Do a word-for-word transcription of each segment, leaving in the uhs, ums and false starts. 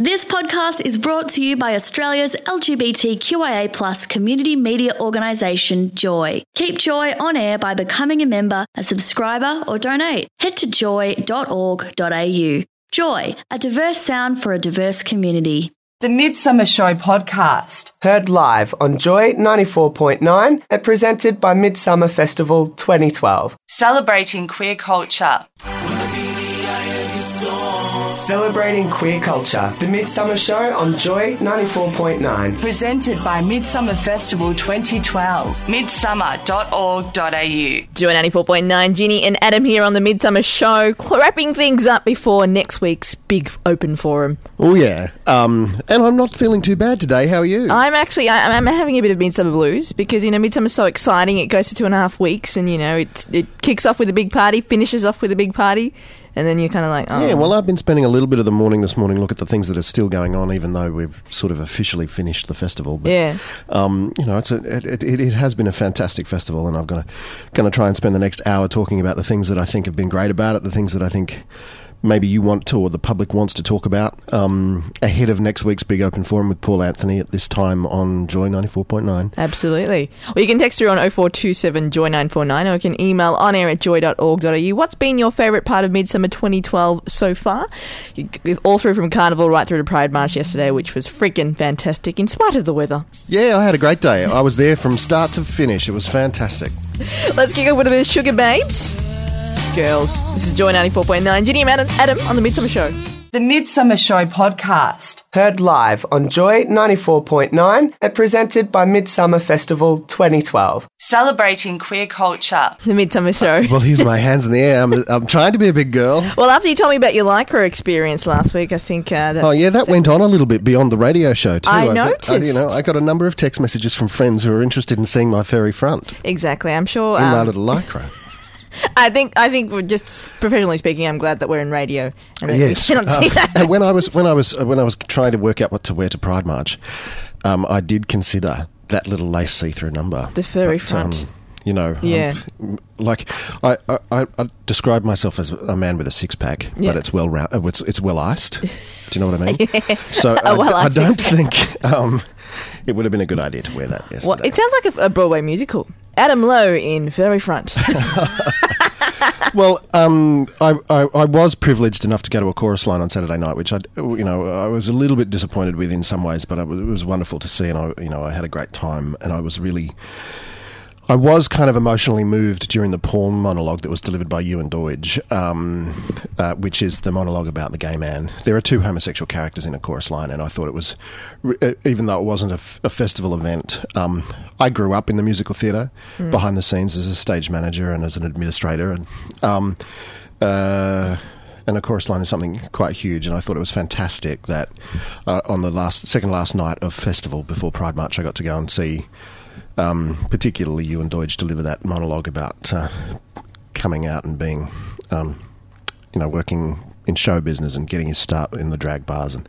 This podcast is brought to you by Australia's L G B T Q I A plus community media organisation, Joy. Keep Joy on air by becoming a member, a subscriber or donate. Head to joy dot org dot a u. Joy, a diverse sound for a diverse community. The Midsummer Show podcast. Heard live on Joy ninety-four point nine and presented by Midsumma Festival twenty twelve. Celebrating queer culture. Celebrating queer culture. The Midsummer Show on Joy ninety-four point nine. Presented by Midsumma Festival twenty twelve. midsumma dot org dot a u. Joy ninety-four point nine, Ginny and Adam here on the Midsummer Show, wrapping things up before next week's big open forum. Oh, yeah. Um, and I'm not feeling too bad today. How are you? I'm actually, I, I'm having a bit of Midsummer blues because, you know, Midsummer's so exciting. It goes for two and a half weeks and, you know, it, it kicks off with a big party, finishes off with a big party. And then you're kind of like, oh. Yeah, well, I've been spending a little bit of the morning this morning look at the things that are still going on, even though we've sort of officially finished the festival. But, yeah. Um, you know, it's a, it, it, it has been a fantastic festival, and I'm going to going to try and spend the next hour talking about the things that I think have been great about it, the things that I think maybe you want to or the public wants to talk about um, ahead of next week's big open forum with Paul Anthony at this time on Joy ninety-four point nine. Absolutely. Well, you can text through on oh four two seven Joy nine four nine or you can email onair at joy dot org dot a u. What's been your favourite part of Midsummer twenty twelve so far? You, all through from Carnival right through to Pride March yesterday, which was freaking fantastic in spite of the weather. Yeah, I had a great day. I was there from start to finish. It was fantastic. Let's kick off with a bit of Sugar Babes. Girls, this is Joy ninety-four point nine. Ginny and Adam, Adam on the Midsummer Show. The Midsummer Show podcast. Heard live on Joy ninety-four point nine and presented by Midsumma Festival twenty twelve. Celebrating queer culture. The Midsummer Show. Well, here's my hands in the air. I'm, I'm trying to be a big girl. Well, after you told me about your Lycra experience last week, I think uh, that's... Oh, yeah, that so went on a little bit beyond the radio show too. I, I noticed. I, you know, I got a number of text messages from friends who are interested in seeing my furry front. Exactly, I'm sure... In um, my little Lycra. I think I think we're just professionally speaking, I'm glad that we're in radio and that yes. you cannot see um, that. And when I was when I was when I was trying to work out what to wear to Pride March, um, I did consider that little lace see-through number, the furry but, front. Um, you know, yeah. Um, like I, I, I describe myself as a man with a six pack, yeah. but it's well round, it's it's well iced. Do you know what I mean? yeah. So I, well I don't think um, it would have been a good idea to wear that yesterday. Well, it sounds like a, a Broadway musical. Adam Lowe in Furry Front. Well, um, I, I, I was privileged enough to go to A Chorus Line on Saturday night, which I, you know, I was a little bit disappointed with in some ways, but it was wonderful to see, and I, you know, I had a great time, and I was really, I was kind of emotionally moved during the Paul monologue that was delivered by Ewan Doidge, um, uh, which is the monologue about the gay man. There are two homosexual characters in A Chorus Line, and I thought it was, even though it wasn't a, f- a festival event, um, I grew up in the musical theatre mm. behind the scenes as a stage manager and as an administrator, and um, uh, and A Chorus Line is something quite huge, and I thought it was fantastic that uh, on the last second last night of festival before Pride March, I got to go and see... Um, particularly Ewan Doidge deliver that monologue about uh, coming out and being, um, you know, working in show business and getting his start in the drag bars. And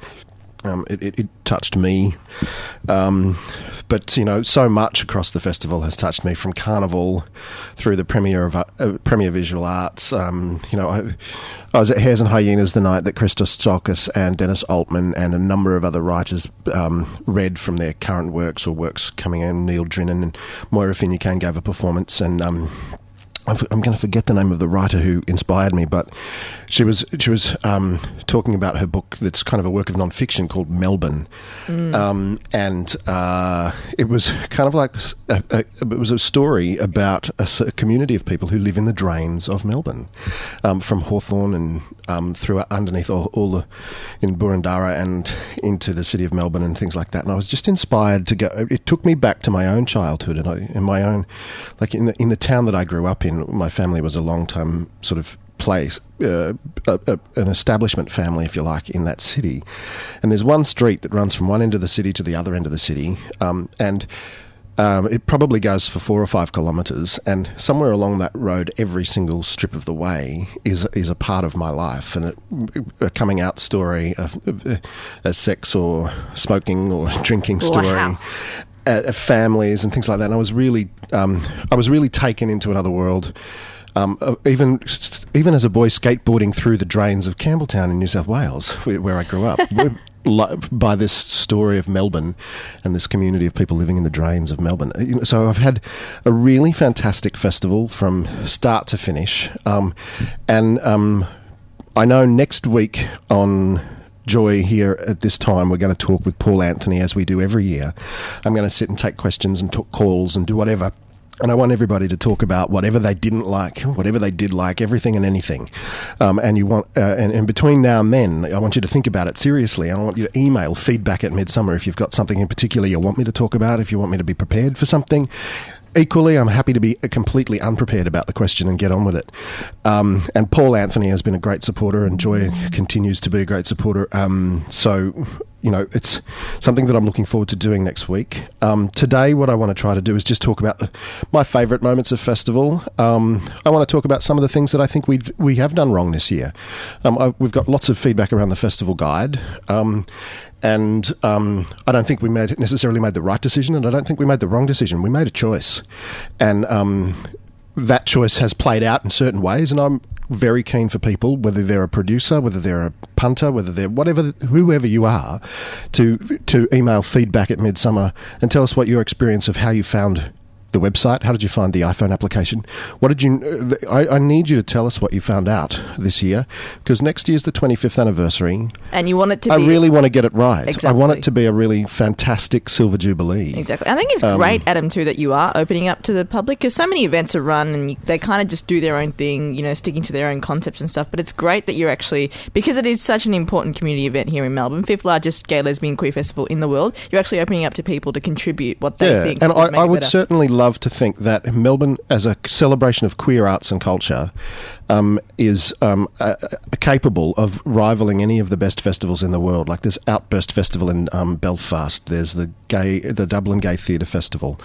um, it, it, it touched me. Um, but, you know, so much across the festival has touched me, from Carnival through the premiere of uh, Premier Visual Arts. Um, you know, I, I was at Hares and Hyenas the night that Christos Tsokas and Dennis Altman and a number of other writers um, read from their current works or works coming in. Neil Drinnan and Moira Finucane gave a performance, and um, I'm, I'm going to forget the name of the writer who inspired me, but she was she was um, talking about her book that's kind of a work of non-fiction called Melbourne, mm. um, and uh, it was kind of like a, a, it was a story about a, a community of people who live in the drains of Melbourne, um, from Hawthorne and um, through underneath all, all the in Burundara and into the city of Melbourne and things like that. And I was just inspired to go. It took me back to my own childhood and I, in my own, like in the, in the town that I grew up in. My family was a long-time sort of place, uh, a, a, an establishment family, if you like, in that city. And there's one street that runs from one end of the city to the other end of the city, um, and um, it probably goes for four or five kilometres. And somewhere along that road, every single strip of the way is is a part of my life, and it, a coming out story, a, a, a sex or smoking or drinking story. Wow. Uh, families and things like that, and I was really, um, I was really taken into another world. Um, uh, even, even as a boy, skateboarding through the drains of Campbelltown in New South Wales, where I grew up, by this story of Melbourne and this community of people living in the drains of Melbourne. So I've had a really fantastic festival from start to finish. Um, and um, I know next week on Joy here at this time, we're going to talk with Paul Anthony, as we do every year. I'm going to sit and take questions and talk calls and do whatever. And I want everybody to talk about whatever they didn't like, whatever they did like, everything and anything. Um, and you want, uh, and, and between now and then, I want you to think about it seriously. And I want you to email feedback at Midsumma if you've got something in particular you want me to talk about, if you want me to be prepared for something. Equally, I'm happy to be completely unprepared about the question and get on with it. Um, and Paul Anthony has been a great supporter, and Joy continues to be a great supporter. Um, so, you know, it's something that I'm looking forward to doing next week. Um, today, what I want to try to do is just talk about the, my favourite moments of festival. Um, I want to talk about some of the things that I think we we have done wrong this year. Um, I, we've got lots of feedback around the festival guide. Um And um, I don't think we made necessarily made the right decision, and I don't think we made the wrong decision. We made a choice, and um, that choice has played out in certain ways. And I'm very keen for people, whether they're a producer, whether they're a punter, whether they're whatever, whoever you are, to to email feedback at Midsumma and tell us what your experience of how you found the website. How did you find the iPhone application? What did you? I, I need you to tell us what you found out this year, because next year's the twenty-fifth anniversary, and you want it to. I be... I really want to get it right. Exactly. I want it to be a really fantastic silver jubilee. Exactly. I think it's um, great, Adam, too, that you are opening up to the public, because so many events are run and you, they kind of just do their own thing, you know, sticking to their own concepts and stuff. But it's great that you're actually, because it is such an important community event here in Melbourne, fifth largest gay, lesbian, queer festival in the world. You're actually opening up to people to contribute what they yeah, think. and I, I would better. certainly. love love to think that Melbourne, as a celebration of queer arts and culture, um, is um, uh, capable of rivaling any of the best festivals in the world. Like there's Outburst Festival in um, Belfast. There's the Gay, the Dublin Gay Theatre Festival.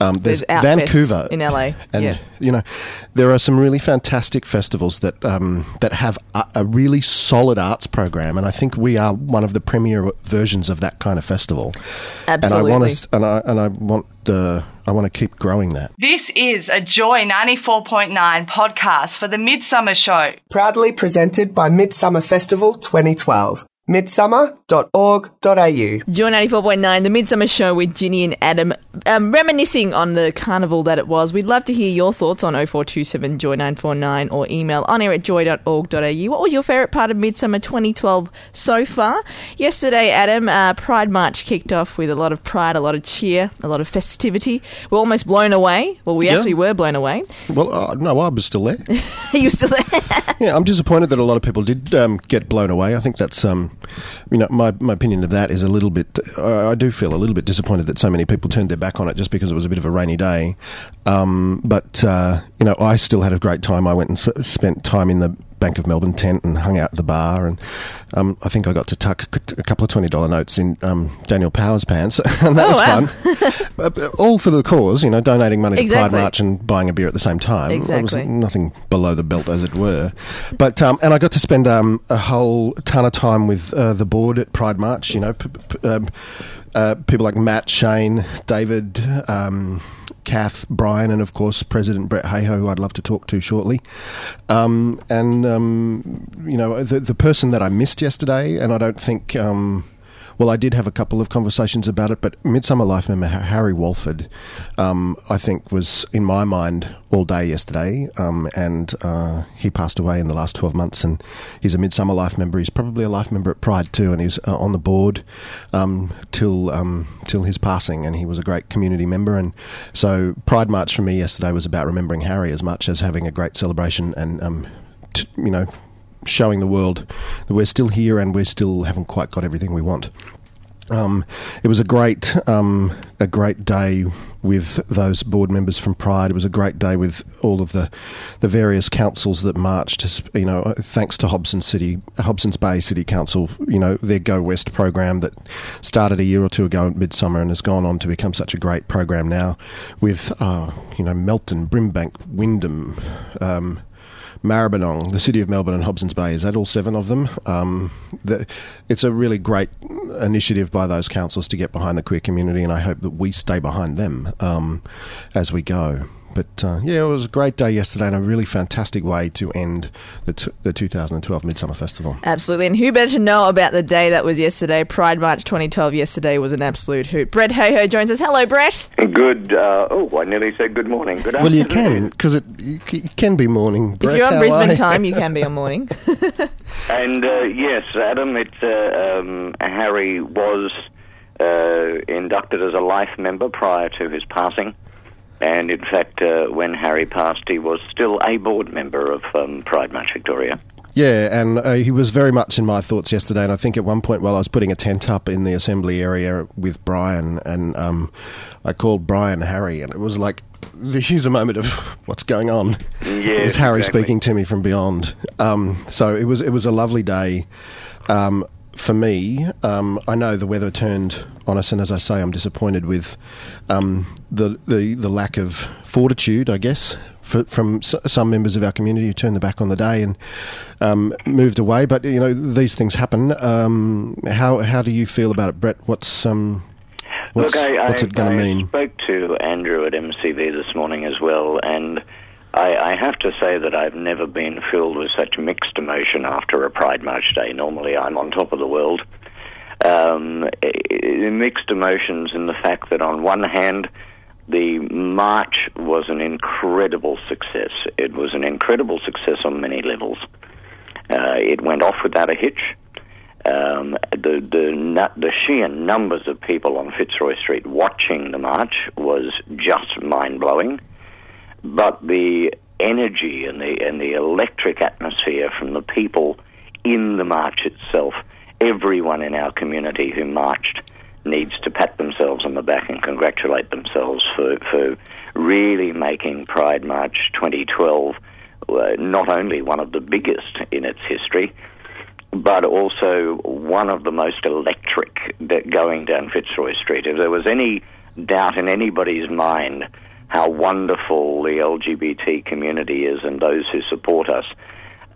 Um, there's there's Vancouver in L A, and yeah. you know there are some really fantastic festivals that um, that have a, a really solid arts program, and I think we are one of the premier versions of that kind of festival. Absolutely, and I want to, and I and I want. The, I want to keep growing that. This is a Joy ninety-four point nine podcast for the Midsumma Show. Proudly presented by Midsumma Festival twenty twelve. midsumma dot org dot a u. Joy ninety-four point nine, the Midsumma Show with Ginny and Adam, um, reminiscing on the carnival that it was. We'd love to hear your thoughts on oh four two seven Joy nine four nine or email on air at joy dot org dot a u. What was your favourite part of Midsumma twenty twelve so far? Yesterday, Adam, uh, Pride March kicked off with a lot of pride, a lot of cheer, a lot of festivity. We're almost blown away. Well, we yeah. actually were blown away. Well, uh, no, I was still there. You were still there? Yeah, I'm disappointed that a lot of people did um, get blown away. I think that's... Um, You know, my, my opinion of that is a little bit, uh, I do feel a little bit disappointed that so many people turned their back on it just because it was a bit of a rainy day. Um, but, uh, you know, I still had a great time. I went and s- spent time in the Bank of Melbourne tent and hung out at the bar, and um, I think I got to tuck a couple of twenty dollar notes in um, Daniel Power's pants, and that oh, was wow. fun. All for the cause, you know, donating money exactly. to Pride March and buying a beer at the same time. Exactly. It was nothing below the belt, as it were. But um, and I got to spend um, a whole ton of time with uh, the board at Pride March. You know, p- p- um, uh, people like Matt, Shane, David, um, Kath, Brian, and of course President Brett Hayhoe, who I'd love to talk to shortly. Um, and um, you know, the the person that I missed yesterday, and I don't think. Um, Well, I did have a couple of conversations about it, but Midsumma Life member Harry Walford, um, I think, was in my mind all day yesterday, um, and uh, he passed away in the last twelve months, and he's a Midsumma Life member. He's probably a life member at Pride too, and he's uh, on the board um, till um, till his passing, and he was a great community member. And so Pride March for me yesterday was about remembering Harry as much as having a great celebration and, um, t- you know, showing the world that we're still here and we still haven't quite got everything we want. Um, it was a great um, a great day with those board members from Pride. It was a great day with all of the, the various councils that marched. You know, thanks to Hobson City, Hobson's Bay City Council. You know, their Go West program that started a year or two ago at Midsumma and has gone on to become such a great program now. With uh, you know Melton, Brimbank, Wyndham. Um, Maribyrnong, the City of Melbourne and Hobson's Bay, is that all seven of them? Um, the, it's a really great initiative by those councils to get behind the queer community, and I hope that we stay behind them um, as we go. But uh, yeah, it was a great day yesterday and a really fantastic way to end the t- the two thousand twelve Midsumma Festival. Absolutely. And who better to know about the day that was yesterday? Pride March twenty twelve yesterday was an absolute hoot. Brett Hayhoe joins us. Hello, Brett. Good. Uh, oh, I nearly said good morning. Good afternoon. Well, you can, because it, it can be morning, Brett. If you're on Brisbane time, you can be on morning. And uh, yes, Adam, it's uh, um, Harry was uh, inducted as a life member prior to his passing. And in fact, uh, when Harry passed, he was still a board member of um, Pride March Victoria. Yeah, and uh, he was very much in my thoughts yesterday, and I think at one point while I was putting a tent up in the assembly area with Brian, and um, I called Brian Harry, and it was like, here's a moment of what's going on. Yeah, it's Harry exactly. Speaking to me from beyond. Um, so it was it was a lovely day. Um, for me, um, I know the weather turned on us, and as I say, I'm disappointed with um, the, the the lack of fortitude, I guess, for, from s- some members of our community who turned their back on the day and um, moved away. But, you know, these things happen. Um, how how do you feel about it, Brett? What's um, what's, Look, I, what's I, it going to mean? I spoke to Andrew at M C V this morning as well, and I, I have to say that I've never been filled with such mixed emotion after a Pride March day. Normally I'm on top of the world. Um, mixed emotions in the fact that on one hand, the march was an incredible success. It was an incredible success on many levels. Uh, it went off without a hitch. Um, the, the, the sheer numbers of people on Fitzroy Street watching the march was just mind-blowing. But the energy and the and the electric atmosphere from the people in the march itself, everyone in our community who marched needs to pat themselves on the back and congratulate themselves for, for really making Pride March twenty twelve uh, not only one of the biggest in its history, but also one of the most electric that going down Fitzroy Street. If there was any doubt in anybody's mind how wonderful the L G B T community is and those who support us,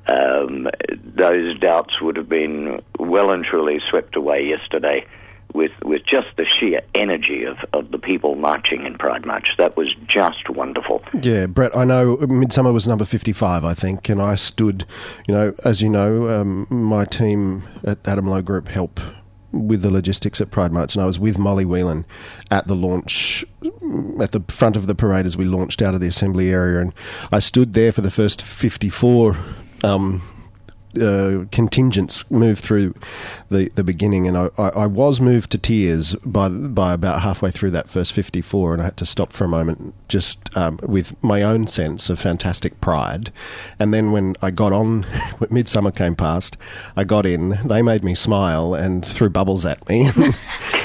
um, those doubts would have been well and truly swept away yesterday with, with just the sheer energy of, of the people marching in Pride March. That was just wonderful. Yeah, Brett, I know Midsumma was number fifty-five, I think, and I stood, you know, as you know, um, my team at Adam Lowe Group help with the logistics at Pride March, and I was with Molly Whelan at the launch, at the front of the parade as we launched out of the assembly area, and I stood there for the first fifty-four um, uh, contingents move through the, the beginning, and I, I, I was moved to tears by by about halfway through that first fifty-four, and I had to stop for a moment just um, with my own sense of fantastic pride. And then when I got on, when Midsumma came past, I got in, they made me smile and threw bubbles at me.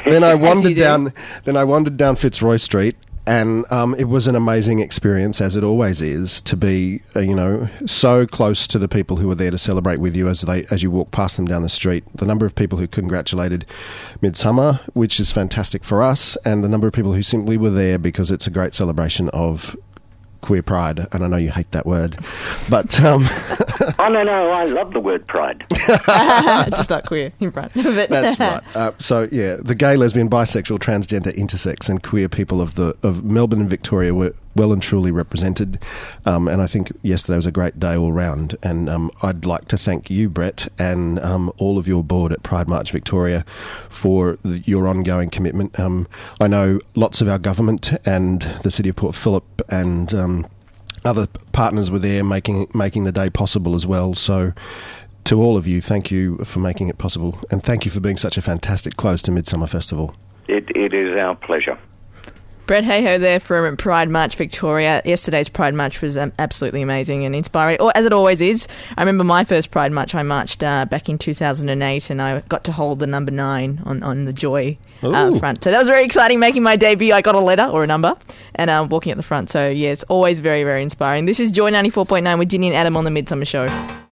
Then I wandered down. Then I wandered down Fitzroy Street, and um, it was an amazing experience, as it always is, to be uh, you know so close to the people who were there to celebrate with you as they as you walk past them down the street. The number of people who congratulated Midsumma, which is fantastic for us, and the number of people who simply were there because it's a great celebration of queer pride, and I know you hate that word, but um, oh no, no, I love the word pride. Just not queer, pride. That's right. Uh, so yeah, the gay, lesbian, bisexual, transgender, intersex, and queer people of the of Melbourne and Victoria were well and truly represented, um, and I think yesterday was a great day all round. And um, I'd like to thank you, Brett, and um, all of your board at Pride March Victoria for the, your ongoing commitment. Um, I know lots of our government and the City of Port Phillip and um, other partners were there making making the day possible as well. So to all of you, thank you for making it possible, and thank you for being such a fantastic close to Midsumma Festival. It, it is our pleasure. Brett Hayhoe there from Pride March Victoria. Yesterday's Pride March was um, absolutely amazing and inspiring, or as it always is. I remember my first Pride March. I marched uh, back in two thousand eight, and I got to hold the number nine on, on the Joy uh, front. So that was very exciting, making my debut. I got a letter or a number, and um, walking at the front. So, yeah, it's always very, very inspiring. This is Joy ninety-four point nine with Ginny and Adam on the Midsumma Show.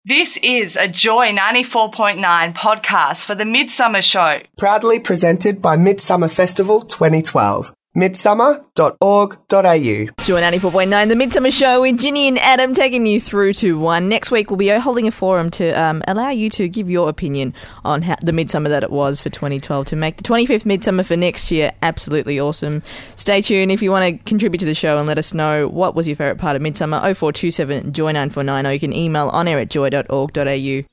This is a Joy ninety-four point nine podcast for the Midsumma Show. Proudly presented by Midsumma Festival twenty twelve. midsumma dot org dot a u. Sure, ninety-four point nine, The Midsumma Show with Ginny and Adam, taking you through to one. Next week we'll be holding a forum to um, allow you to give your opinion on how the Midsumma that it was for twenty twelve, to make the twenty-fifth Midsumma for next year absolutely awesome. Stay tuned if you want to contribute to the show and let us know what was your favourite part of Midsumma. oh four two seven Joy nine four nine, or you can email on air at joy dot org dot a u.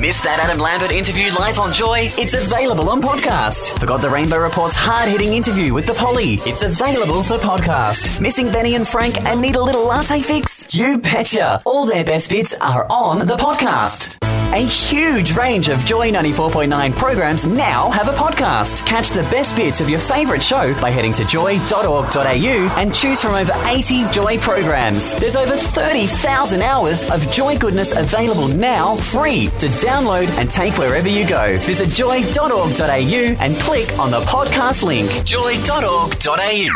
Miss that Adam Lambert interview live on Joy? It's available on podcast. Forgot the Rainbow Report's hard-hitting interview with the Pol- It's available for podcast. Missing Benny and Frank and need a little latte fix? You betcha. All their best bits are on the podcast. A huge range of Joy ninety-four point nine programs now have a podcast. Catch the best bits of your favourite show by heading to joy dot org dot a u and choose from over eighty Joy programs. There's over thirty thousand hours of Joy goodness available now, free to download and take wherever you go. Visit joy dot org dot a u and click on the podcast link. joy dot org dot a u.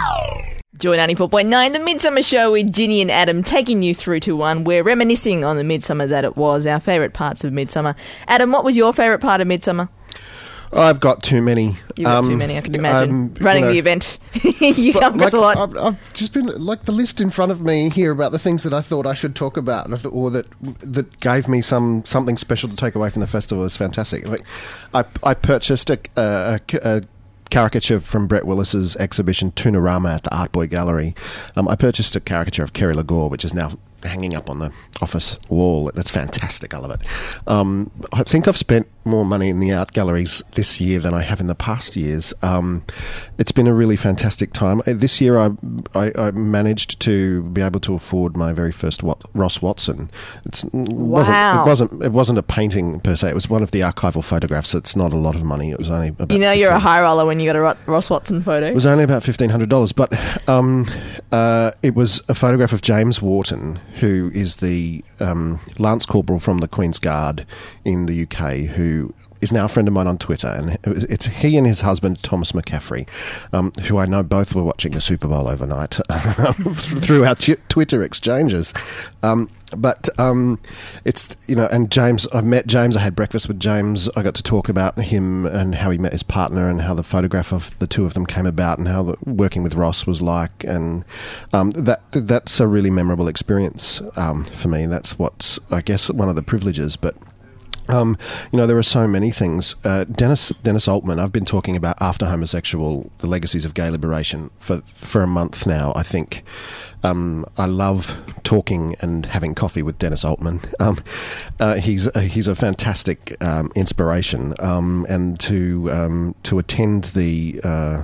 Joy ninety-four point nine, The Midsumma Show with Ginny and Adam, taking you through to one. We're reminiscing on the Midsumma that it was, our favourite parts of Midsumma. Adam, what was your favourite part of Midsumma? I've got too many. You've got um, too many, I can imagine. Um, Running you know, the event. you come across like, a lot. I've, I've just been, like, the list in front of me here about the things that I thought I should talk about, or that that gave me some something special to take away from the festival is fantastic. Like, I, I purchased a... a, a caricature from Brett Willis's exhibition Tunarama at the Art Boy Gallery. Um, I purchased a caricature of Kerry Lagore, which is now hanging up on the office wall. It's fantastic. I love it. Um, I think I've spent more money in the art galleries this year than I have in the past years. Um, it's been a really fantastic time. This year I, I, I managed to be able to afford my very first Wat- Ross Watson. It's, it wow. Wasn't, it, wasn't, it wasn't a painting per se. It was one of the archival photographs. So it's not a lot of money. It was only about... You know fifteen. You're a high roller when you got a Ross Watson photo. It was only about fifteen hundred dollars, but um, uh, it was a photograph of James Wharton, who is the um, Lance Corporal from the Queen's Guard in the U K, who is now a friend of mine on Twitter, and it's he and his husband, Thomas McCaffrey, um, who I know both were watching the Super Bowl overnight through our t- Twitter exchanges. Um, but um, it's, you know, and James, I've met James, I had breakfast with James, I got to talk about him and how he met his partner and how the photograph of the two of them came about and how the, working with Ross was like, and um, that that's a really memorable experience um, for me. That's what's, I guess, one of the privileges, but... Um, you know, there are so many things. Uh, Dennis Dennis Altman, I've been talking about After Homosexual, The Legacies of Gay Liberation for, for a month now, I think. Um, I love talking and having coffee with Dennis Altman. Um, uh, he's uh, he's a fantastic um, inspiration. Um, and to um, to attend the... Uh,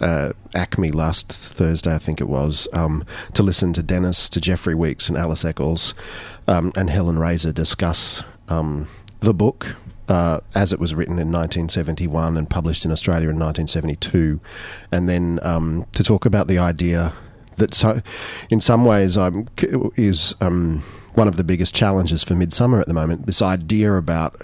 Uh, A C M E last Thursday, I think it was, um, to listen to Dennis, to Jeffrey Weeks and Alice Eccles um, and Helen Razor discuss um, the book uh, as it was written in nineteen seventy-one and published in Australia in nineteen seventy-two, and then um, to talk about the idea that so, in some ways I'm, is... Um, one of the biggest challenges for Midsumma at the moment, this idea about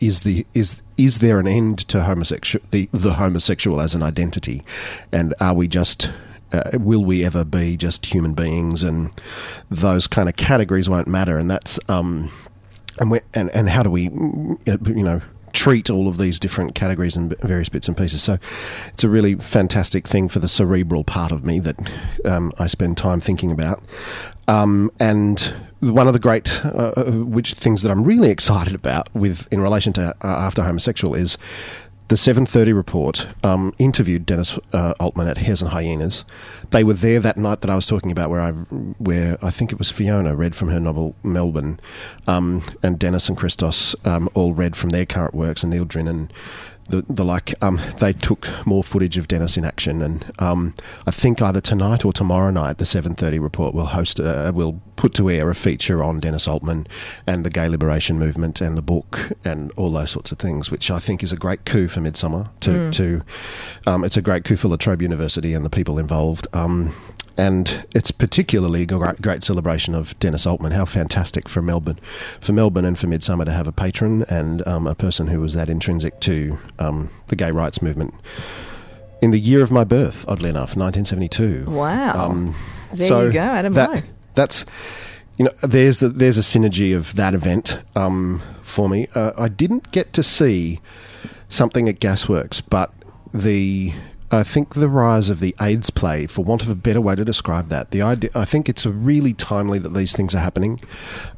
is the is is there an end to homosexu- the, the homosexual as an identity, and are we just uh, will we ever be just human beings, and those kind of categories won't matter, and that's um and we and and how do we you know treat all of these different categories and various bits and pieces. So it's a really fantastic thing for the cerebral part of me that um, I spend time thinking about. Um, and one of the great uh, which things that I'm really excited about with in relation to uh, After Homosexual is the seven thirty report um, interviewed Dennis uh, Altman at Hares and Hyenas. They were there that night that I was talking about where I where I think it was Fiona read from her novel Melbourne, um, and Dennis and Christos um, all read from their current works, and Neil Drinnan, the, the like. Um, they took more footage of Dennis in action, and um, I think either tonight or tomorrow night the seven thirty report will host uh, will put to air a feature on Dennis Altman and the gay liberation movement and the book and all those sorts of things, which I think is a great coup for Midsumma. To, mm. to um, it's a great coup for La Trobe University and the people involved. Um, And it's particularly a great, great celebration of Dennis Altman. How fantastic for Melbourne, for Melbourne and for Midsumma to have a patron and um, a person who was that intrinsic to um, the gay rights movement in the year of my birth, oddly enough, nineteen seventy-two. Wow! Um, there so you go, Adam Lowe. That, that's you know, there's the, there's a synergy of that event um, for me. Uh, I didn't get to see something at Gasworks, but the I think the rise of the AIDS play, for want of a better way to describe that, the idea, I think it's really timely that these things are happening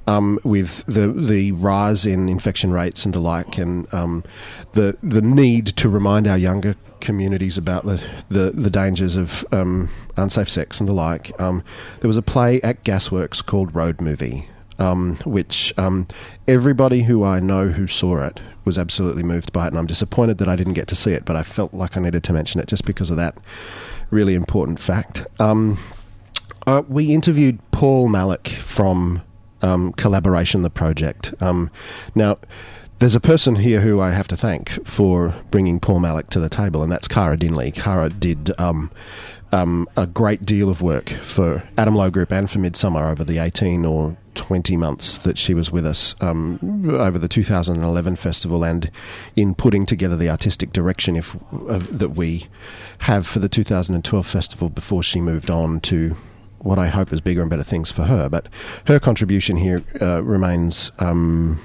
um, with the the rise in infection rates and the like, and um, the the need to remind our younger communities about the the, the dangers of um, unsafe sex and the like. Um, there was a play at Gasworks called Road Movie, Um, which um, everybody who I know who saw it was absolutely moved by it, and I'm disappointed that I didn't get to see it, but I felt like I needed to mention it just because of that really important fact. Um, uh, we interviewed Paul Malek from um, Collaboration, the project. Um, now, there's a person here who I have to thank for bringing Paul Malek to the table, and that's Cara Dinley. Cara did um, um, a great deal of work for Adam Lowe Group and for Midsumma over the eighteen or twenty months that she was with us um, over the two thousand eleven festival, and in putting together the artistic direction if uh, that we have for the two thousand twelve festival before she moved on to what I hope is bigger and better things for her. But her contribution here uh, remains um,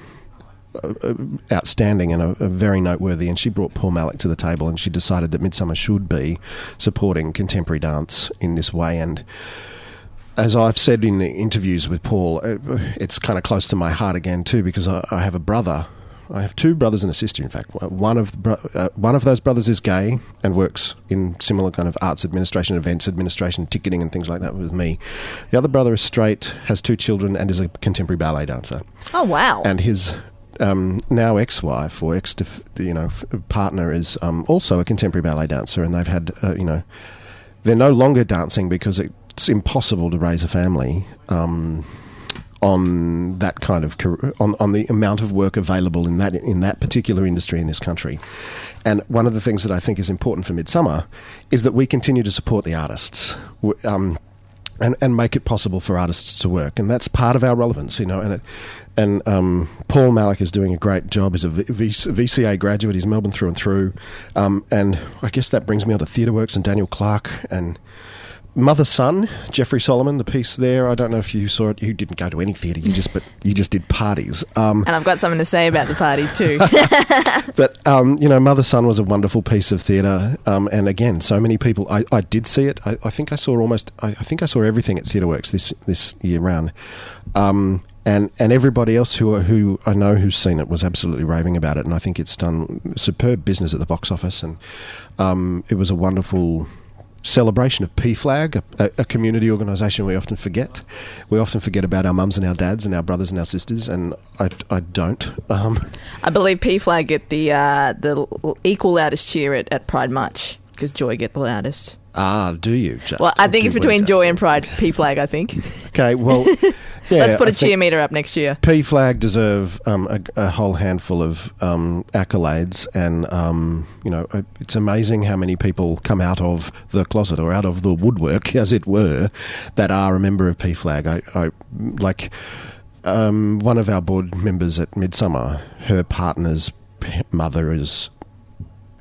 outstanding and a, a very noteworthy, and she brought Paul Malek to the table, and she decided that Midsumma should be supporting contemporary dance in this way. And as I've said in the interviews with Paul, it's kind of close to my heart again too, because I, I have a brother. I have two brothers and a sister, in fact. One of bro- uh, one of those brothers is gay and works in similar kind of arts administration, events administration, ticketing and things like that with me. The other brother is straight, has two children, and is a contemporary ballet dancer. Oh, wow. And his um, now ex-wife or ex you know partner is um, also a contemporary ballet dancer, and they've had, uh, you know, they're no longer dancing because it, it's impossible to raise a family um, on that kind of career, on, on the amount of work available in that in that particular industry in this country. And one of the things that I think is important for Midsumma is that we continue to support the artists um, and and make it possible for artists to work, and that's part of our relevance, you know. And it, and um, Paul Malek is doing a great job. He's a V C A graduate. He's Melbourne through and through, um, and I guess that brings me on to Theatre Works and Daniel Clark and Mother Son, Jeffrey Solomon, the piece there. I don't know if you saw it. You didn't go to any theatre. You just but you just did parties. Um, and I've got something to say about the parties too. But um, you know, Mother Son was a wonderful piece of theatre. Um, and again, so many people. I, I did see it. I, I think I saw almost. I, I think I saw everything at Theatre Works this this year round. Um, and and everybody else who who I know who's seen it was absolutely raving about it. And I think it's done superb business at the box office. And um, it was a wonderful celebration of P FLAG, a, a community organisation we often forget. We often forget about our mums and our dads and our brothers and our sisters, and I, I don't. Um. I believe P FLAG get the uh, the equal loudest cheer at, at Pride March, because Joy get the loudest. Ah, do you? Just, well, I think it's between Joy and Pride, P FLAG, I think. Okay, well, yeah, let's put a I cheer meter up next year. P FLAG deserve um, a, a whole handful of um, accolades, and um, you know, it's amazing how many people come out of the closet or out of the woodwork, as it were, that are a member of P FLAG. I, I like um, one of our board members at Midsumma. Her partner's mother is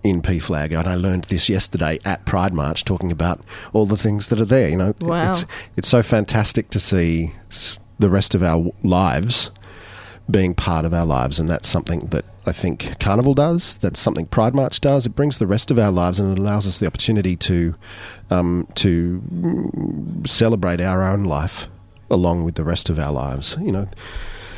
in P FLAG, and I learned this yesterday at Pride March, talking about all the things that are there. You know, wow. it's it's so fantastic to see the rest of our lives being part of our lives, and that's something that I think Carnival does. That's something Pride March does. It brings the rest of our lives, and it allows us the opportunity to um, to celebrate our own life along with the rest of our lives. You know.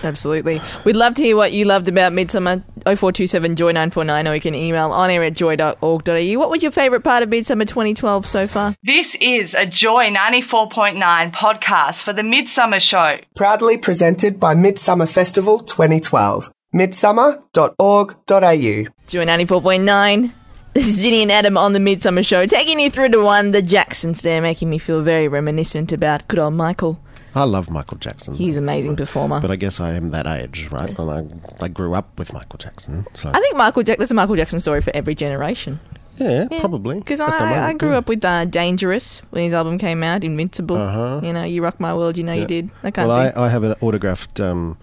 Absolutely. We'd love to hear what you loved about Midsumma. oh four two seven Joy nine four nine, or you can email on air at joy dot org dot a u. What was your favourite part of Midsumma twenty twelve so far? This is a Joy ninety-four point nine podcast for the Midsumma Show. Proudly presented by Midsumma Festival twenty twelve. midsumma dot org dot a u. Joy ninety-four point nine. This is Ginny and Adam on the Midsumma Show, taking you through to one, the Jacksons there, making me feel very reminiscent about good old Michael. I love Michael Jackson. He's an amazing performer. But I guess I am that age, right? And I, I grew up with Michael Jackson. So. I think Michael Jack- there's a Michael Jackson story for every generation. Yeah, yeah, probably. Because I, I grew up with uh, Dangerous when his album came out, Invincible. Uh-huh. You know, You Rock My World, you know yeah. you did. I can't Well, I, I have an autographed um,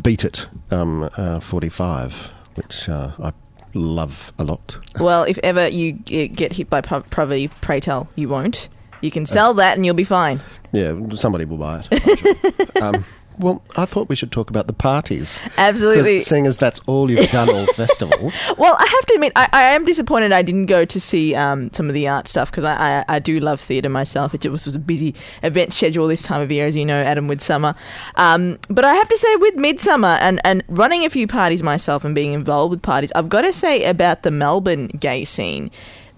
Beat It um, uh, forty-five, which uh, I love a lot. Well, if ever you get hit by poverty, pray tell, you won't. You can sell that and you'll be fine. Yeah, somebody will buy it. I'm sure. um, Well, I thought we should talk about the parties. Absolutely. Seeing as that's all you've done all festival. Well, I have to admit, I, I am disappointed I didn't go to see um, some of the art stuff because I, I, I do love theatre myself. It just was a busy event schedule this time of year, as you know, Adam, with summer. Um, but I have to say with Midsumma and, and running a few parties myself and being involved with parties, I've got to say about the Melbourne gay scene,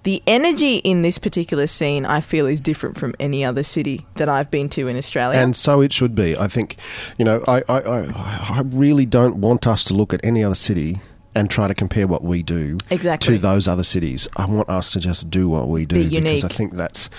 the energy in this particular scene, I feel, is different from any other city that I've been to in Australia. And so it should be. I think, you know, I, I, I, I really don't want us to look at any other city and try to compare what we do exactly to those other cities. I want us to just do what we do. Be unique. Because I think that's...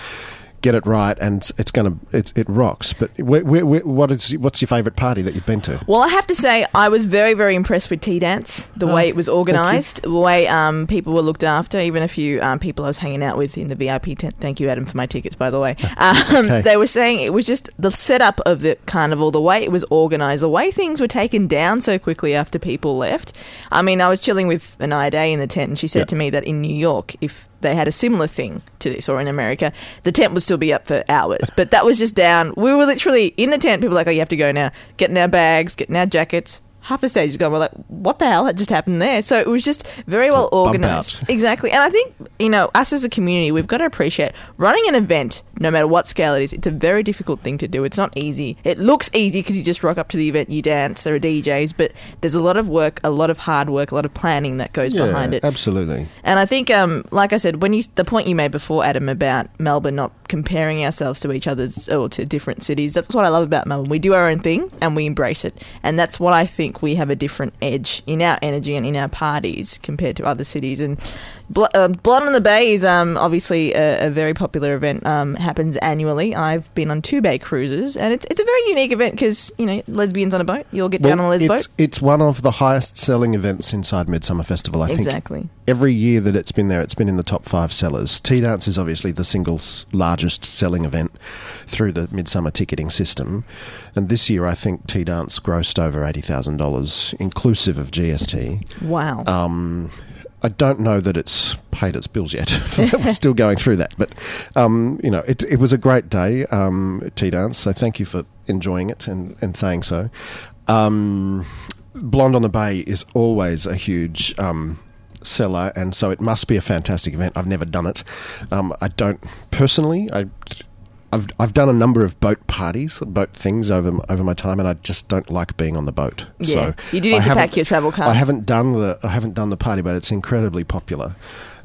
Get it right, and it's going to it, it rocks. But where, where, where, what is what's your favourite party that you've been to? Well, I have to say I was very, very impressed with Tea Dance, the oh, way it was organised, the way um, people were looked after. Even a few um, people I was hanging out with in the V I P tent. Thank you, Adam, for my tickets, by the way. Um, okay. They were saying it was just the setup of the carnival, the way it was organised, the way things were taken down so quickly after people left. I mean, I was chilling with Anaya Day in the tent, and she said yep. to me that in New York, if they had a similar thing to this, or in America, the tent would still be up for hours. But that was just down. We were literally in the tent. People were like, oh, you have to go now. Getting our bags, getting our jackets. Half the stage is gone. We're like, what the hell had just happened there? So it was just very well organised. Exactly. And I think, you know, us as a community, we've got to appreciate running an event, no matter what scale it is, it's a very difficult thing to do. It's not easy. It looks easy because you just rock up to the event, you dance, there are D Js, but there's a lot of work, a lot of hard work, a lot of planning that goes yeah, behind it. Absolutely. And I think, um, like I said, when you the point you made before, Adam, about Melbourne not comparing ourselves to each other's or to different cities, that's what I love about Melbourne. We do our own thing and we embrace it. And that's what I think we have a different edge in our energy and in our parties compared to other cities. And Bl- uh, Blonde on the Bay is um, obviously a, a very popular event, um, happens annually. I've been on two Bay cruises, and it's it's a very unique event because, you know, lesbians on a boat, you all get well, down on a les boat. It's one of the highest selling events inside Midsumma Festival, I exactly. think. Every year that it's been there, it's been in the top five sellers. Tea Dance is obviously the single largest selling event through the Midsumma ticketing system. And this year, I think Tea Dance grossed over eighty thousand dollars, inclusive of G S T. Wow. Um, I don't know that it's paid its bills yet. We're still going through that. But, um, you know, it, it was a great day, um, Tea Dance. So thank you for enjoying it and, and saying so. Um, Blonde on the Bay is always a huge... Um, seller, and so it must be a fantastic event. I've never done it. Um, I don't personally. I, I've I've done a number of boat parties, boat things over over my time, and I just don't like being on the boat. Yeah, so you do need I to pack your travel card. I haven't done the I haven't done the party, but it's incredibly popular.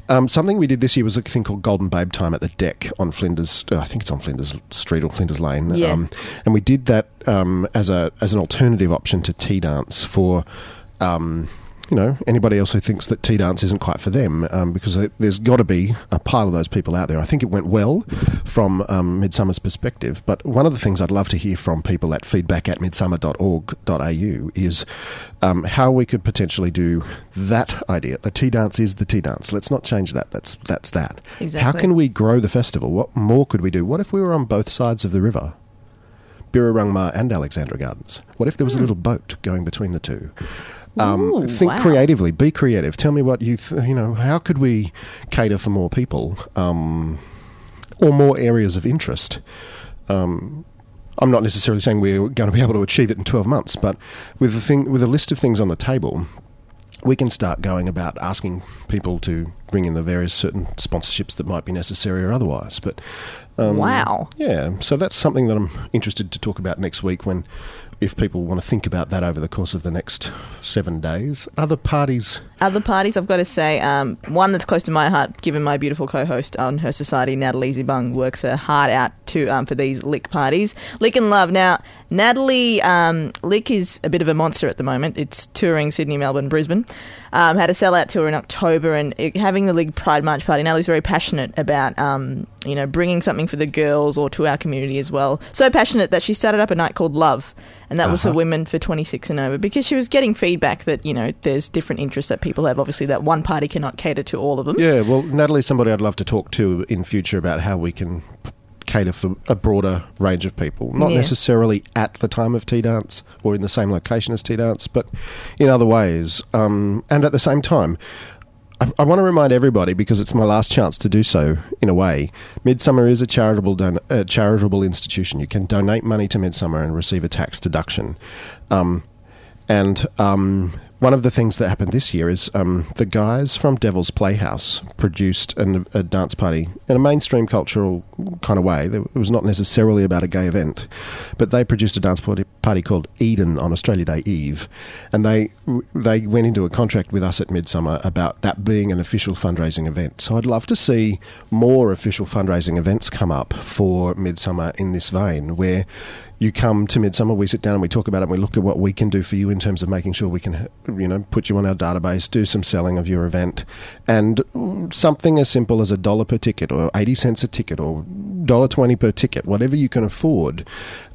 Um, something we did this year was a thing called Golden Babe Time at the Deck on Flinders. Oh, I think it's on Flinders Street or Flinders Lane. Yeah. Um, and we did that um, as a as an alternative option to Tea Dance for. Um, You know, anybody else who thinks that Tea Dance isn't quite for them, um, because there's got to be a pile of those people out there. I think it went well from um, Midsumma's perspective, but one of the things I'd love to hear from people at feedback at midsumma dot org dot a u is um, how we could potentially do that idea. The Tea Dance is the Tea Dance. Let's not change that. That's that's that. Exactly. How can we grow the festival? What more could we do? What if we were on both sides of the river? Birrarungmar and Alexandra Gardens. What if there was mm. a little boat going between the two? Um, Ooh, think wow. creatively. Be creative. Tell me what you th- you know. How could we cater for more people um, or more areas of interest? Um, I'm not necessarily saying we're going to be able to achieve it in twelve months, but with the thing, with a list of things on the table, we can start going about asking people to bring in the various certain sponsorships that might be necessary or otherwise. But um, wow, yeah. So that's something that I'm interested to talk about next week when. If people want to think about that over the course of the next seven days. Other parties? Other parties, I've got to say, um, one that's close to my heart, given my beautiful co-host on Her Society, Natalie Zibung, works her heart out to, um, for these Lick parties. Lick and Love. Now, Natalie, um, Lick is a bit of a monster at the moment. It's touring Sydney, Melbourne, Brisbane. Um, had a sellout tour in October and it, having the Lick Pride March party. Natalie's very passionate about... Um, you know, bringing something for the girls or to our community as well. So passionate that she started up a night called Love, and that uh-huh. was for women for twenty-six and over, because she was getting feedback that, you know, there's different interests that people have. Obviously, that one party cannot cater to all of them. Yeah, well, Natalie's somebody I'd love to talk to in future about how we can cater for a broader range of people, not yeah. necessarily at the time of Tea Dance or in the same location as Tea Dance, but in other ways. Um, and at the same time, I I, I want to remind everybody, because it's my last chance to do so in a way, Midsumma is a charitable don- uh, charitable institution. You can donate money to Midsumma and receive a tax deduction. Um, and um, one of the things that happened this year is um, the guys from Devil's Playhouse produced an, a dance party in a mainstream cultural kind of way. It was not necessarily about a gay event, but they produced a dance party, party called Eden on Australia Day Eve, and they they went into a contract with us at Midsumma about that being an official fundraising event. So I'd love to see more official fundraising events come up for Midsumma in this vein, where you come to Midsumma, we sit down and we talk about it, and we look at what we can do for you in terms of making sure we can, you know, put you on our database, do some selling of your event, and something as simple as a dollar per ticket or eighty cents a ticket or one dollar twenty per ticket, whatever you can afford,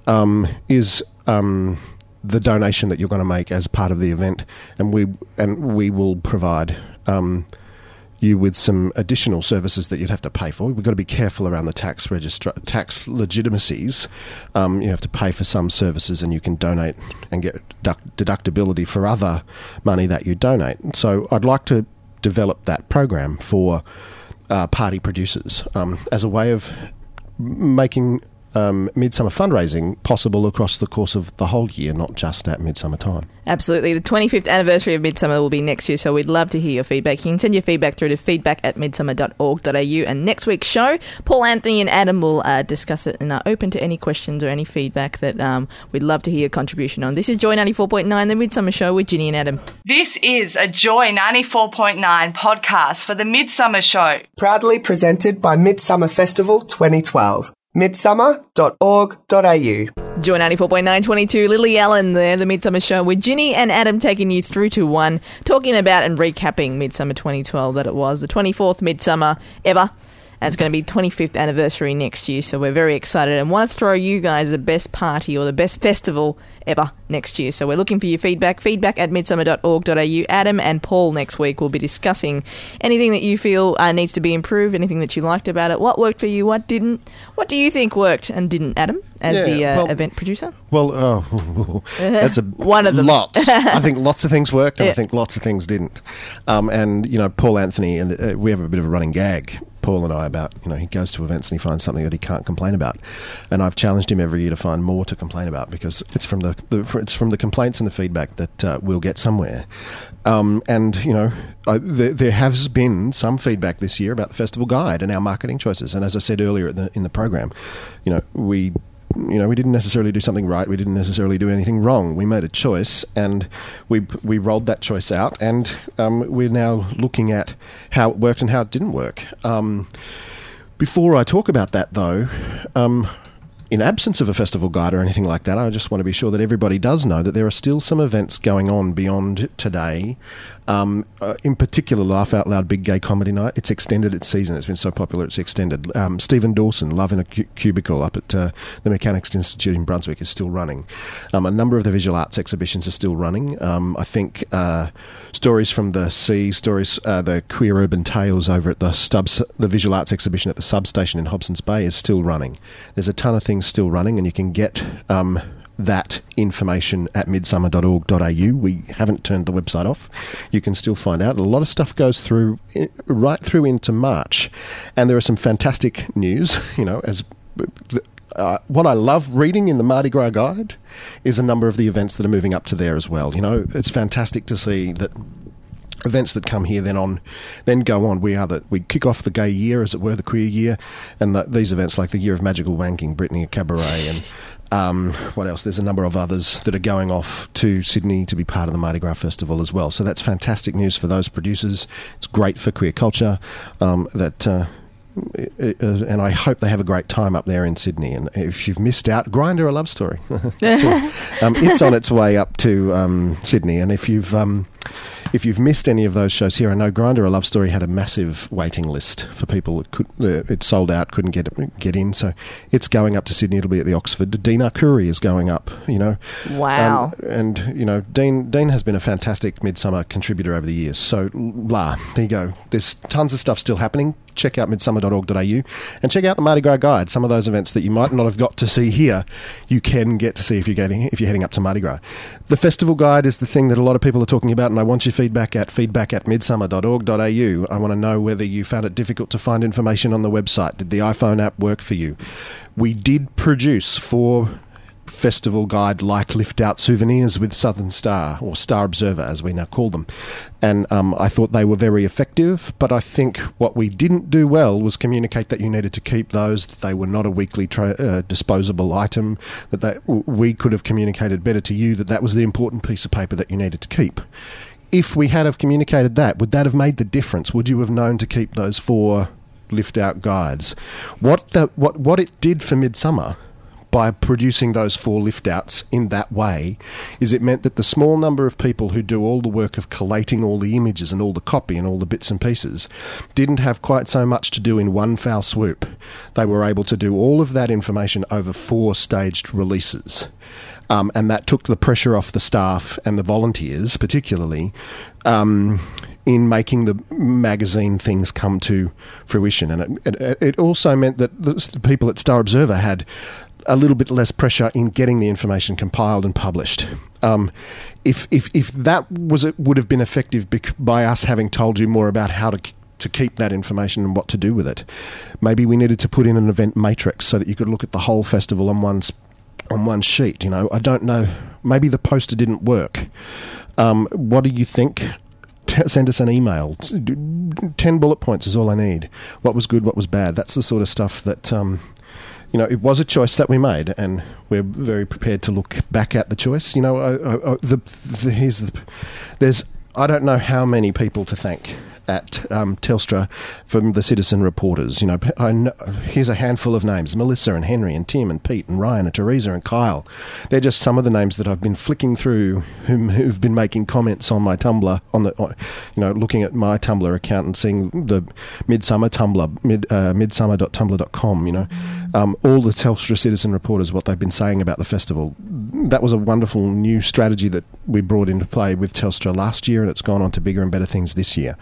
um, is um, the donation that you're going to make as part of the event, and we and we will provide um, you with some additional services that you'd have to pay for. We've got to be careful around the tax registra- tax legitimacies. Um, you have to pay for some services, and you can donate and get deduct- deductibility for other money that you donate. So I'd like to develop that program for uh, party producers um, as a way of making um, Midsumma fundraising possible across the course of the whole year, not just at Midsumma time. Absolutely. The twenty-fifth anniversary of Midsumma will be next year, so we'd love to hear your feedback. You can send your feedback through to feedback at midsumma dot org dot a u, and next week's show, Paul Anthony and Adam will uh, discuss it and are open to any questions or any feedback that um, we'd love to hear your contribution on. This is Joy ninety-four point nine, the Midsumma Show with Ginny and Adam. This is a Joy ninety-four point nine podcast for the Midsumma Show. Proudly presented by Midsumma Festival twenty twelve. midsumma dot org dot a u. Joy ninety-four point nine twenty-two, Lily Allen there, the Midsumma Show with Ginny and Adam, taking you through to one, talking about and recapping Midsumma twenty twelve, that it was the twenty-fourth Midsumma ever, and it's going to be twenty-fifth anniversary next year, so we're very excited and want to throw you guys the best party or the best festival ever next year. So we're looking for your feedback, feedback at midsumma dot org dot a u. Adam and Paul next week will be discussing anything that you feel uh, needs to be improved, anything that you liked about it, what worked for you, what didn't. What do you think worked and didn't, Adam, as yeah, the uh, well, event producer? Well, oh, that's a one of them. Lots. I think lots of things worked, and yeah. I think lots of things didn't. Um, and, you know, Paul Anthony, and uh, we have a bit of a running gag, Paul and I, about, you know, he goes to events and he finds something that he can't complain about. And I've challenged him every year to find more to complain about, because it's from the, the it's from the complaints and the feedback that uh, we'll get somewhere. Um, and, you know, I, there, there has been some feedback this year about the festival guide and our marketing choices. And as I said earlier in the, in the program, you know, we... You know, we didn't necessarily do something right. We didn't necessarily do anything wrong. We made a choice, and we we rolled that choice out, and um, we're now looking at how it worked and how it didn't work. Um, before I talk about that, though, um, in absence of a festival guide or anything like that, I just want to be sure that everybody does know that there are still some events going on beyond today. Um, uh, in particular, Laugh Out Loud Big Gay Comedy Night. It's extended its season. It's been so popular, it's extended. Um, Stephen Dawson, Love in a Cu- Cubicle up at uh, the Mechanics Institute in Brunswick, is still running. Um, a number of the visual arts exhibitions are still running. Um, I think uh, Stories from the Sea, Stories, uh, the Queer Urban Tales over at the Stubbs, the visual arts exhibition at the Substation in Hobson's Bay, is still running. There's a ton of things still running, and you can get... Um, that information at midsumma dot org dot a u. We haven't turned the website off. You can still find out. A lot of stuff goes through right through into March, and there are some fantastic news. You know, as uh, what I love reading in the Mardi Gras guide is a number of the events that are moving up to there as well. You know, it's fantastic to see that events that come here then on, then go on. We are the, we kick off the gay year, as it were, the queer year, and the, these events like the Year of Magical Wanking, Brittany Cabaret, and um, what else? There's a number of others that are going off to Sydney to be part of the Mardi Gras Festival as well. So that's fantastic news for those producers. It's great for queer culture. Um, that. Uh, And I hope they have a great time up there in Sydney. And if you've missed out, Grindr, A Love Story. um, it's on its way up to um, Sydney. And if you've um, if you've missed any of those shows here, I know Grindr, A Love Story had a massive waiting list for people. It, could, uh, it sold out, couldn't get get in. So it's going up to Sydney. It'll be at the Oxford. Dean Arcuri is going up. You know, wow. Um, and you know, Dean Dean has been a fantastic Midsumma contributor over the years. So blah, there you go. There's tons of stuff still happening. check out midsumma dot org dot a u and check out the Mardi Gras Guide. Some of those events that you might not have got to see here, you can get to see if you're getting, if you're heading up to Mardi Gras. The Festival Guide is the thing that a lot of people are talking about, and I want your feedback at feedback at midsumma dot org dot a u. I want to know whether you found it difficult to find information on the website. Did the iPhone app work for you? We did produce four Festival Guide like lift out souvenirs with Southern Star, or Star Observer as we now call them, and um, I thought they were very effective, but I think what we didn't do well was communicate that you needed to keep those, that they were not a weekly tra- uh, disposable item, that they, we could have communicated better to you that that was the important piece of paper that you needed to keep. If we had have communicated that, would that have made the difference? Would you have known to keep those four lift out guides? What the, what what it did for Midsumma by producing those four lift-outs in that way is it meant that the small number of people who do all the work of collating all the images and all the copy and all the bits and pieces didn't have quite so much to do in one foul swoop. They were able to do all of that information over four staged releases. Um, and that took the pressure off the staff and the volunteers, particularly, um, in making the magazine things come to fruition. And it, it, it also meant that the people at Star Observer had a little bit less pressure in getting the information compiled and published. Um, if if if that was it would have been effective bec- by us having told you more about how to k- to keep that information and what to do with it. Maybe we needed to put in an event matrix so that you could look at the whole festival on one on one sheet. You know, I don't know. Maybe the poster didn't work. Um, what do you think? Send us an email. Ten bullet points is all I need. What was good? What was bad? That's the sort of stuff that. Um, You know, it was a choice that we made, and we're very prepared to look back at the choice. You know, I, I, I, the, the, here's the, there's I don't know how many people to thank at um, Telstra from the citizen reporters. You know, I know, here's a handful of names: Melissa and Henry and Tim and Pete and Ryan and Teresa and Kyle. They're just some of the names that I've been flicking through, whom, who've been making comments on my Tumblr, on the, on, you know, looking at my Tumblr account and seeing the Midsumma Tumblr, mid, uh, midsumma dot tumblr dot com. You know, um, all the Telstra citizen reporters, what they've been saying about the festival. That was a wonderful new strategy that we brought into play with Telstra last year, and it's gone on to bigger and better things this year.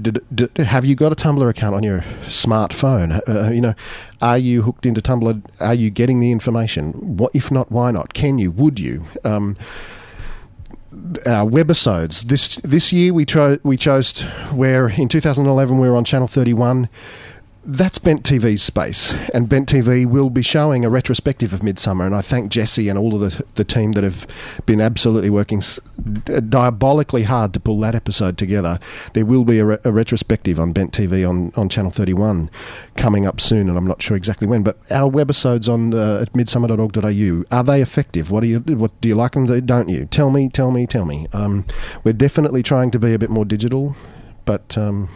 Did, did, have you got a Tumblr account on your smartphone? Uh, you know, are you hooked into Tumblr? Are you getting the information? What if not? Why not? Can you? Would you? Um, our webisodes this this year we tro- we chose where in two thousand eleven we were on Channel thirty-one. That's Bent T V's space, and Bent T V will be showing a retrospective of Midsumma, and I thank Jesse and all of the the team that have been absolutely working s- diabolically hard to pull that episode together. There will be a, re- a retrospective on Bent T V on, on Channel thirty-one coming up soon, and I'm not sure exactly when, but our webisodes on uh, at midsumma dot org dot a u, are they effective? What do you what do you like them? Don't you? Tell me, tell me, tell me. Um, we're definitely trying to be a bit more digital, but... Um,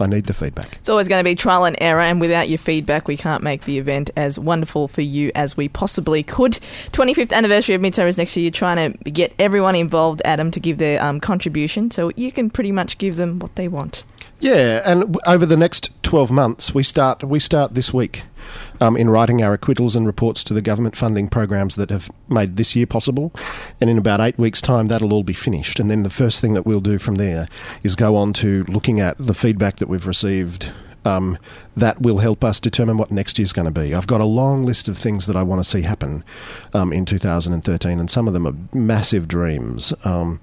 I need the feedback. It's always going to be trial and error, and without your feedback, we can't make the event as wonderful for you as we possibly could. twenty-fifth anniversary of Midsumma is next year. You're trying to get everyone involved, Adam, to give their um, contribution, so you can pretty much give them what they want. Yeah, and over the next twelve months, we start we start this week um, in writing our acquittals and reports to the government funding programs that have made this year possible. And in about eight weeks' time, that'll all be finished. And then the first thing that we'll do from there is go on to looking at the feedback that we've received. Um, that will help us determine what next year's going to be. I've got a long list of things that I want to see happen um, in two thousand thirteen, and some of them are massive dreams. Um,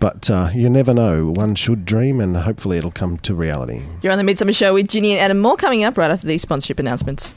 but uh, you never know. One should dream, and hopefully it'll come to reality. You're on the Midsumma Show with Ginny and Adam. More coming up right after these sponsorship announcements.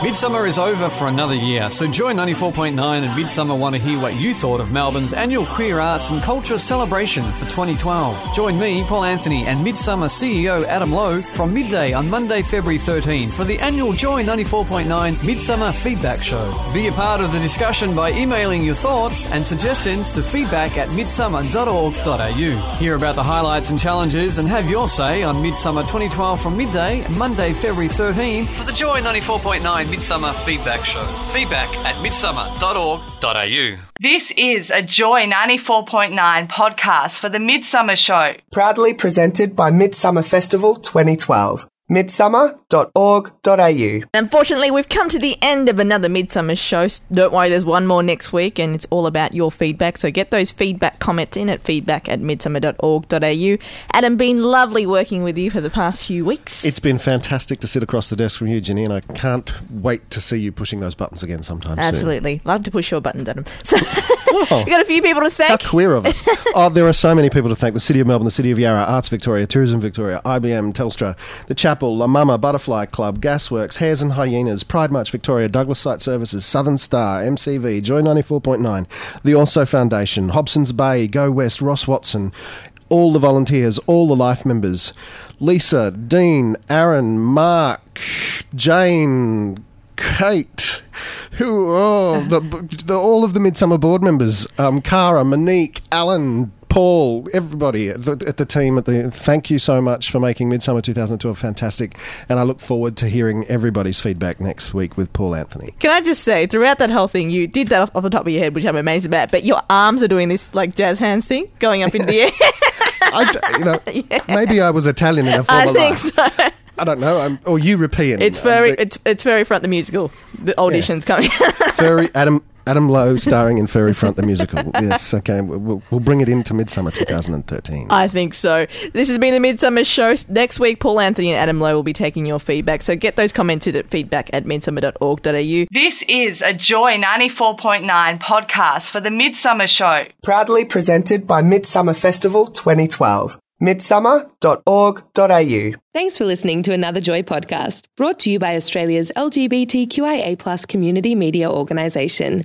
Midsumma is over for another year, so Joy ninety-four point nine and Midsumma want to hear what you thought of Melbourne's annual Queer Arts and Culture Celebration for twenty twelve. Join me, Paul Anthony, and Midsumma C E O Adam Lowe from midday on Monday, February thirteenth for the annual Joy ninety-four point nine Midsumma Feedback Show. Be a part of the discussion by emailing your thoughts and suggestions to feedback at midsumma dot org dot a u. Hear about the highlights and challenges and have your say on Midsumma twenty twelve from midday, Monday, February thirteenth for the Joy ninety-four point nine Midsumma Feedback Show. feedback at midsumma dot org dot a u. This is a Joy ninety-four point nine podcast for the Midsumma Show. Proudly presented by Midsumma Festival twenty twelve. midsumma dot org dot a u. Unfortunately, we've come to the end of another Midsummer show. Don't worry, there's one more next week, and it's all about your feedback. So get those feedback comments in at feedback at midsumma dot org dot a u. Adam, been lovely working with you for the past few weeks. It's been fantastic to sit across the desk from you, Jenny, and I can't wait to see you pushing those buttons again sometime Absolutely. Soon. Love to push your buttons, Adam. So oh, we've got a few people to thank. How queer of us. Oh, there are so many people to thank. The City of Melbourne, the City of Yarra, Arts Victoria, Tourism Victoria, I B M, Telstra, the Chapel, La Mama, Butterfly Club, Gasworks, Hares and Hyenas, Pride March Victoria, Douglas Site Services, Southern Star, M C V, Joy ninety-four point nine, the Also Foundation, Hobson's Bay, Go West, Ross Watson, all the volunteers, all the life members, Lisa, Dean, Aaron, Mark, Jane, Kate, who, oh, the, the, all of the Midsummer board members, um, Cara, Monique, Alan, Paul, everybody at the, at the team, at the thank you so much for making Midsummer twenty twelve fantastic, and I look forward to hearing everybody's feedback next week with Paul Anthony. Can I just say, throughout that whole thing, you did that off, off the top of your head, which I'm amazed about, but your arms are doing this like jazz hands thing, going up in the air. I, you know, yeah. Maybe I was Italian in a former life. I think so. I don't know, I'm, or European. It's very, the, it's it's very Front the Musical. The audition's yeah. coming. Very Adam. Adam Lowe starring in Fairy Front the Musical. Yes, okay. We'll, we'll bring it into Midsummer twenty thirteen. I think so. This has been the Midsummer show. Next week, Paul Anthony and Adam Lowe will be taking your feedback. So get those commented at feedback at midsummer dot org dot a u. This is a Joy ninety-four point nine podcast for the Midsummer show. Proudly presented by Midsumma Festival twenty twelve. midsumma dot org dot a u. Thanks for listening to another Joy podcast, brought to you by Australia's L G B T Q I A plus community media organisation,